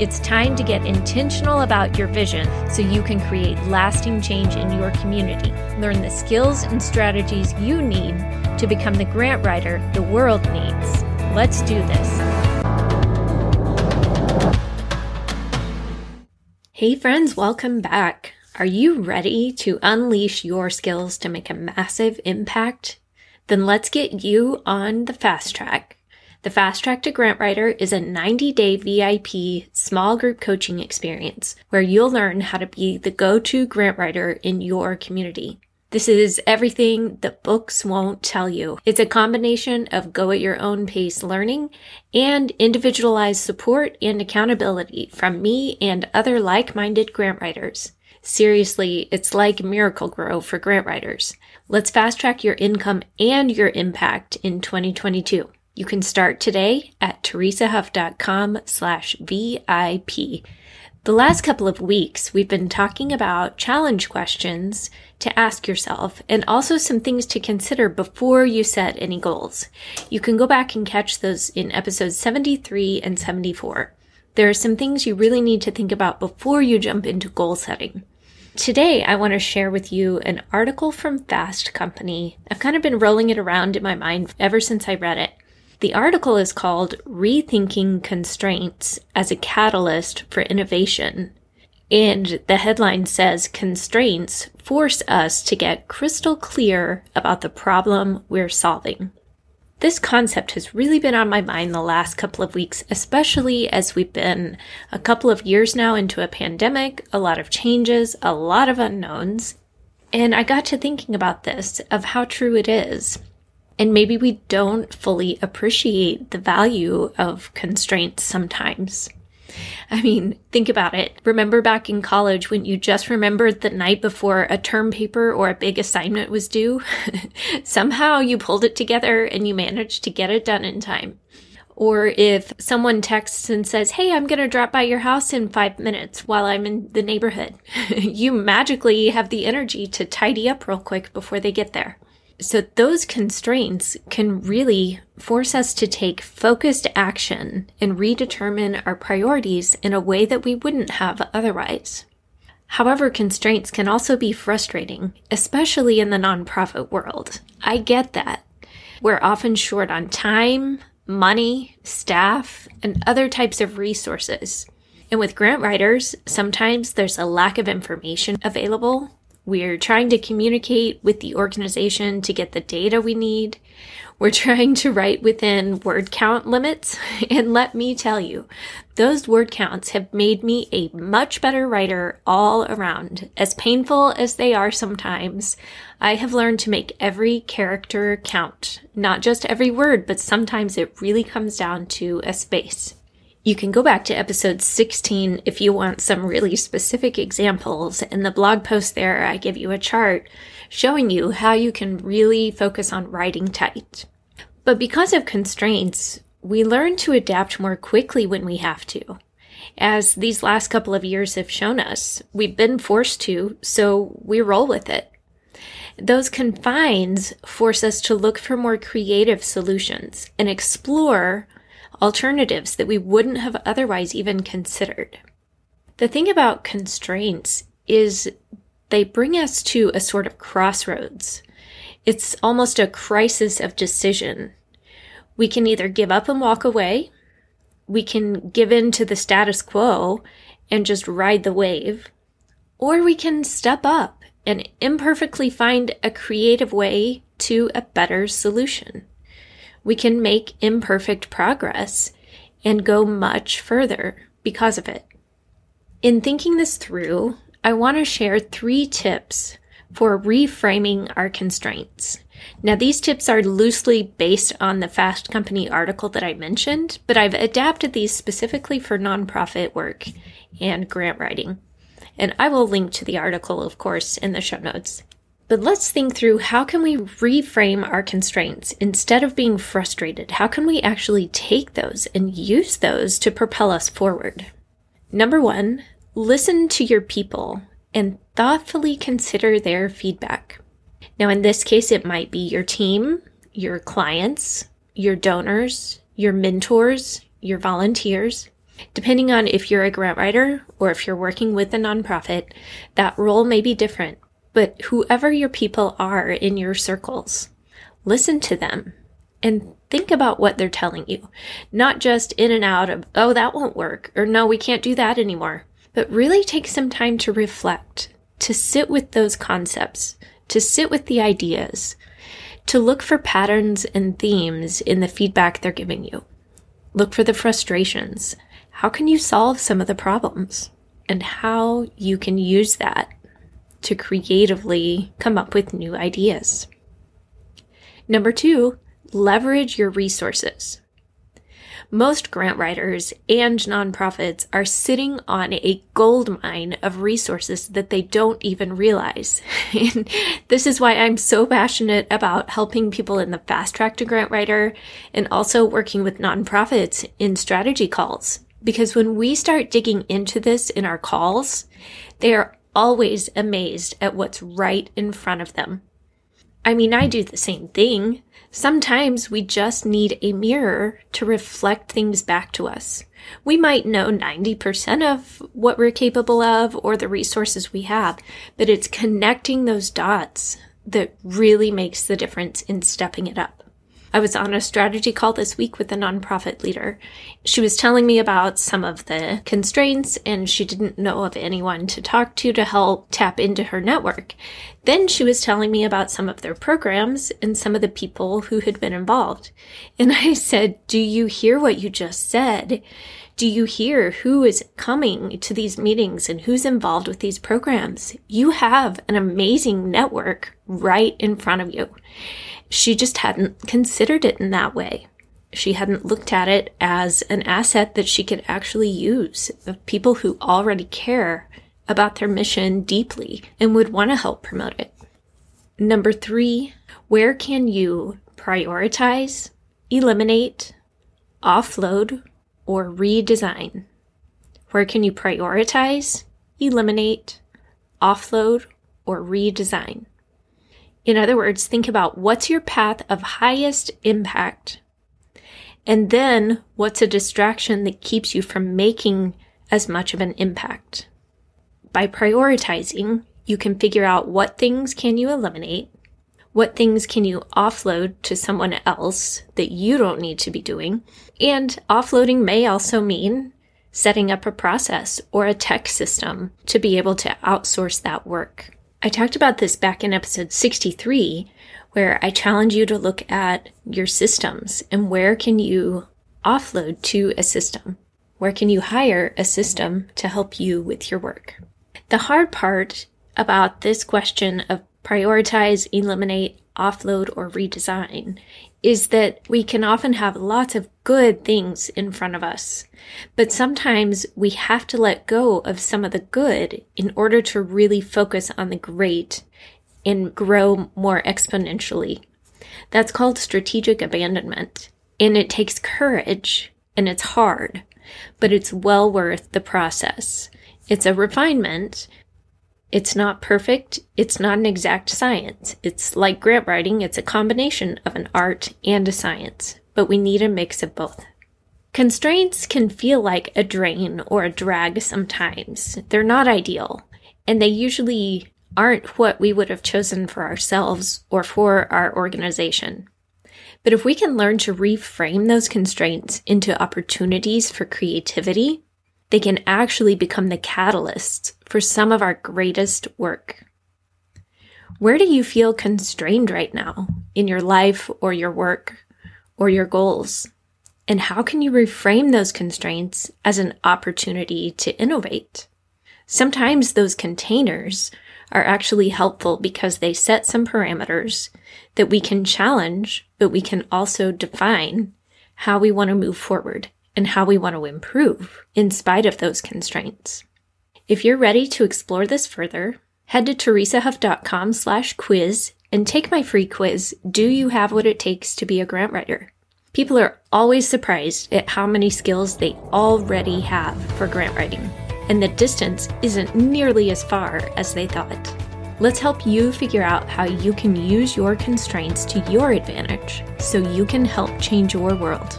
It's time to get intentional about your vision so you can create lasting change in your community. Learn the skills and strategies you need to become the grant writer the world needs. Let's do this. Hey friends, welcome back. Are you ready to unleash your skills to make a massive impact? Then let's get you on the fast track. The Fast Track to Grant Writer is a 90-day VIP small group coaching experience where you'll learn how to be the go-to grant writer in your community. This is everything the books won't tell you. It's a combination of go-at-your-own-pace learning and individualized support and accountability from me and other like-minded grant writers. Seriously, it's like Miracle-Gro for grant writers. Let's fast-track your income and your impact in 2022. You can start today at teresahuff.com/VIP. The last couple of weeks, we've been talking about challenge questions to ask yourself and also some things to consider before you set any goals. You can go back and catch those in episodes 73 and 74. There are some things you really need to think about before you jump into goal setting. Today, I want to share with you an article from Fast Company. I've kind of been rolling it around in my mind ever since I read it. The article is called Rethinking Constraints as a Catalyst for Innovation. And the headline says, "Constraints force us to get crystal clear about the problem we're solving." This concept has really been on my mind the last couple of weeks, especially as we've been a couple of years now into a pandemic, a lot of changes, a lot of unknowns. And I got to thinking about this, of how true it is. And maybe we don't fully appreciate the value of constraints sometimes. I mean, think about it. Remember back in college when you just remembered the night before a term paper or a big assignment was due? Somehow you pulled it together and you managed to get it done in time. Or if someone texts and says, "Hey, I'm going to drop by your house in 5 minutes while I'm in the neighborhood," you magically have the energy to tidy up real quick before they get there. So those constraints can really force us to take focused action and redetermine our priorities in a way that we wouldn't have otherwise. However, constraints can also be frustrating, especially in the nonprofit world. I get that. We're often short on time, money, staff, and other types of resources. And with grant writers, sometimes there's a lack of information available. We're trying to communicate with the organization to get the data we need. We're trying to write within word count limits. And let me tell you, those word counts have made me a much better writer all around. As painful as they are sometimes, I have learned to make every character count. Not just every word, but sometimes it really comes down to a space. You can go back to episode 16 if you want some really specific examples. In the blog post there, I give you a chart showing you how you can really focus on writing tight. But because of constraints, we learn to adapt more quickly when we have to. As these last couple of years have shown us, we've been forced to, so we roll with it. Those confines force us to look for more creative solutions and explore alternatives that we wouldn't have otherwise even considered. The thing about constraints is they bring us to a sort of crossroads. It's almost a crisis of decision. We can either give up and walk away, we can give in to the status quo and just ride the wave, or we can step up and imperfectly find a creative way to a better solution. We can make imperfect progress and go much further because of it. In thinking this through, I want to share 3 tips for reframing our constraints. Now, these tips are loosely based on the Fast Company article that I mentioned, but I've adapted these specifically for nonprofit work and grant writing. And I will link to the article, of course, in the show notes. But let's think through, how can we reframe our constraints? Instead of being frustrated, how can we actually take those and use those to propel us forward? Number one, listen to your people and thoughtfully consider their feedback. Now, in this case, it might be your team, your clients, your donors, your mentors, your volunteers. Depending on if you're a grant writer or if you're working with a nonprofit, that role may be different. But whoever your people are in your circles, listen to them and think about what they're telling you. Not just in and out of, oh, that won't work, or no, we can't do that anymore. But really take some time to reflect, to sit with those concepts, to sit with the ideas, to look for patterns and themes in the feedback they're giving you. Look for the frustrations. How can you solve some of the problems? And how you can use that to creatively come up with new ideas. Number two, leverage your resources. Most grant writers and nonprofits are sitting on a goldmine of resources that they don't even realize. And this is why I'm so passionate about helping people in the fast track to grant writer and also working with nonprofits in strategy calls. Because when we start digging into this in our calls, they are always amazed at what's right in front of them. I mean, I do the same thing. Sometimes we just need a mirror to reflect things back to us. We might know 90% of what we're capable of or the resources we have, but it's connecting those dots that really makes the difference in stepping it up. I was on a strategy call this week with a nonprofit leader. She was telling me about some of the constraints, and she didn't know of anyone to talk to help tap into her network. Then she was telling me about some of their programs and some of the people who had been involved. And I said, do you hear what you just said? Do you hear who is coming to these meetings and who's involved with these programs? You have an amazing network right in front of you. She just hadn't considered it in that way. She hadn't looked at it as an asset that she could actually use of people who already care about their mission deeply and would want to help promote it. Number three, where can you prioritize, eliminate, offload, or redesign? Where can you prioritize, eliminate, offload, or redesign? In other words, think about what's your path of highest impact, and then what's a distraction that keeps you from making as much of an impact. By prioritizing, you can figure out what things can you eliminate, what things can you offload to someone else that you don't need to be doing, and offloading may also mean setting up a process or a tech system to be able to outsource that work. I talked about this back in episode 63, where I challenge you to look at your systems and where can you offload to a system? Where can you hire a system to help you with your work? The hard part about this question of prioritize, eliminate, offload, or redesign is that we can often have lots of good things in front of us, but sometimes we have to let go of some of the good in order to really focus on the great and grow more exponentially. That's called strategic abandonment, and it takes courage, and it's hard, but it's well worth the process. It's a refinement. It's not perfect. It's not an exact science. It's like grant writing. It's a combination of an art and a science, but we need a mix of both. Constraints can feel like a drain or a drag sometimes. They're not ideal, and they usually aren't what we would have chosen for ourselves or for our organization. But if we can learn to reframe those constraints into opportunities for creativity, they can actually become the catalysts for some of our greatest work. Where do you feel constrained right now in your life or your work or your goals? And how can you reframe those constraints as an opportunity to innovate? Sometimes those containers are actually helpful because they set some parameters that we can challenge, but we can also define how we want to move forward and how we want to improve in spite of those constraints. If you're ready to explore this further, head to teresahuff.com/quiz and take my free quiz, Do You Have What It Takes to Be a Grant Writer? People are always surprised at how many skills they already have for grant writing, and the distance isn't nearly as far as they thought. Let's help you figure out how you can use your constraints to your advantage so you can help change your world.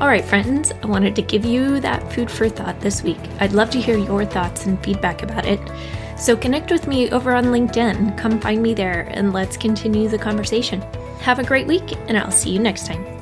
All right, friends, I wanted to give you that food for thought this week. I'd love to hear your thoughts and feedback about it. So connect with me over on LinkedIn. Come find me there and let's continue the conversation. Have a great week, and I'll see you next time.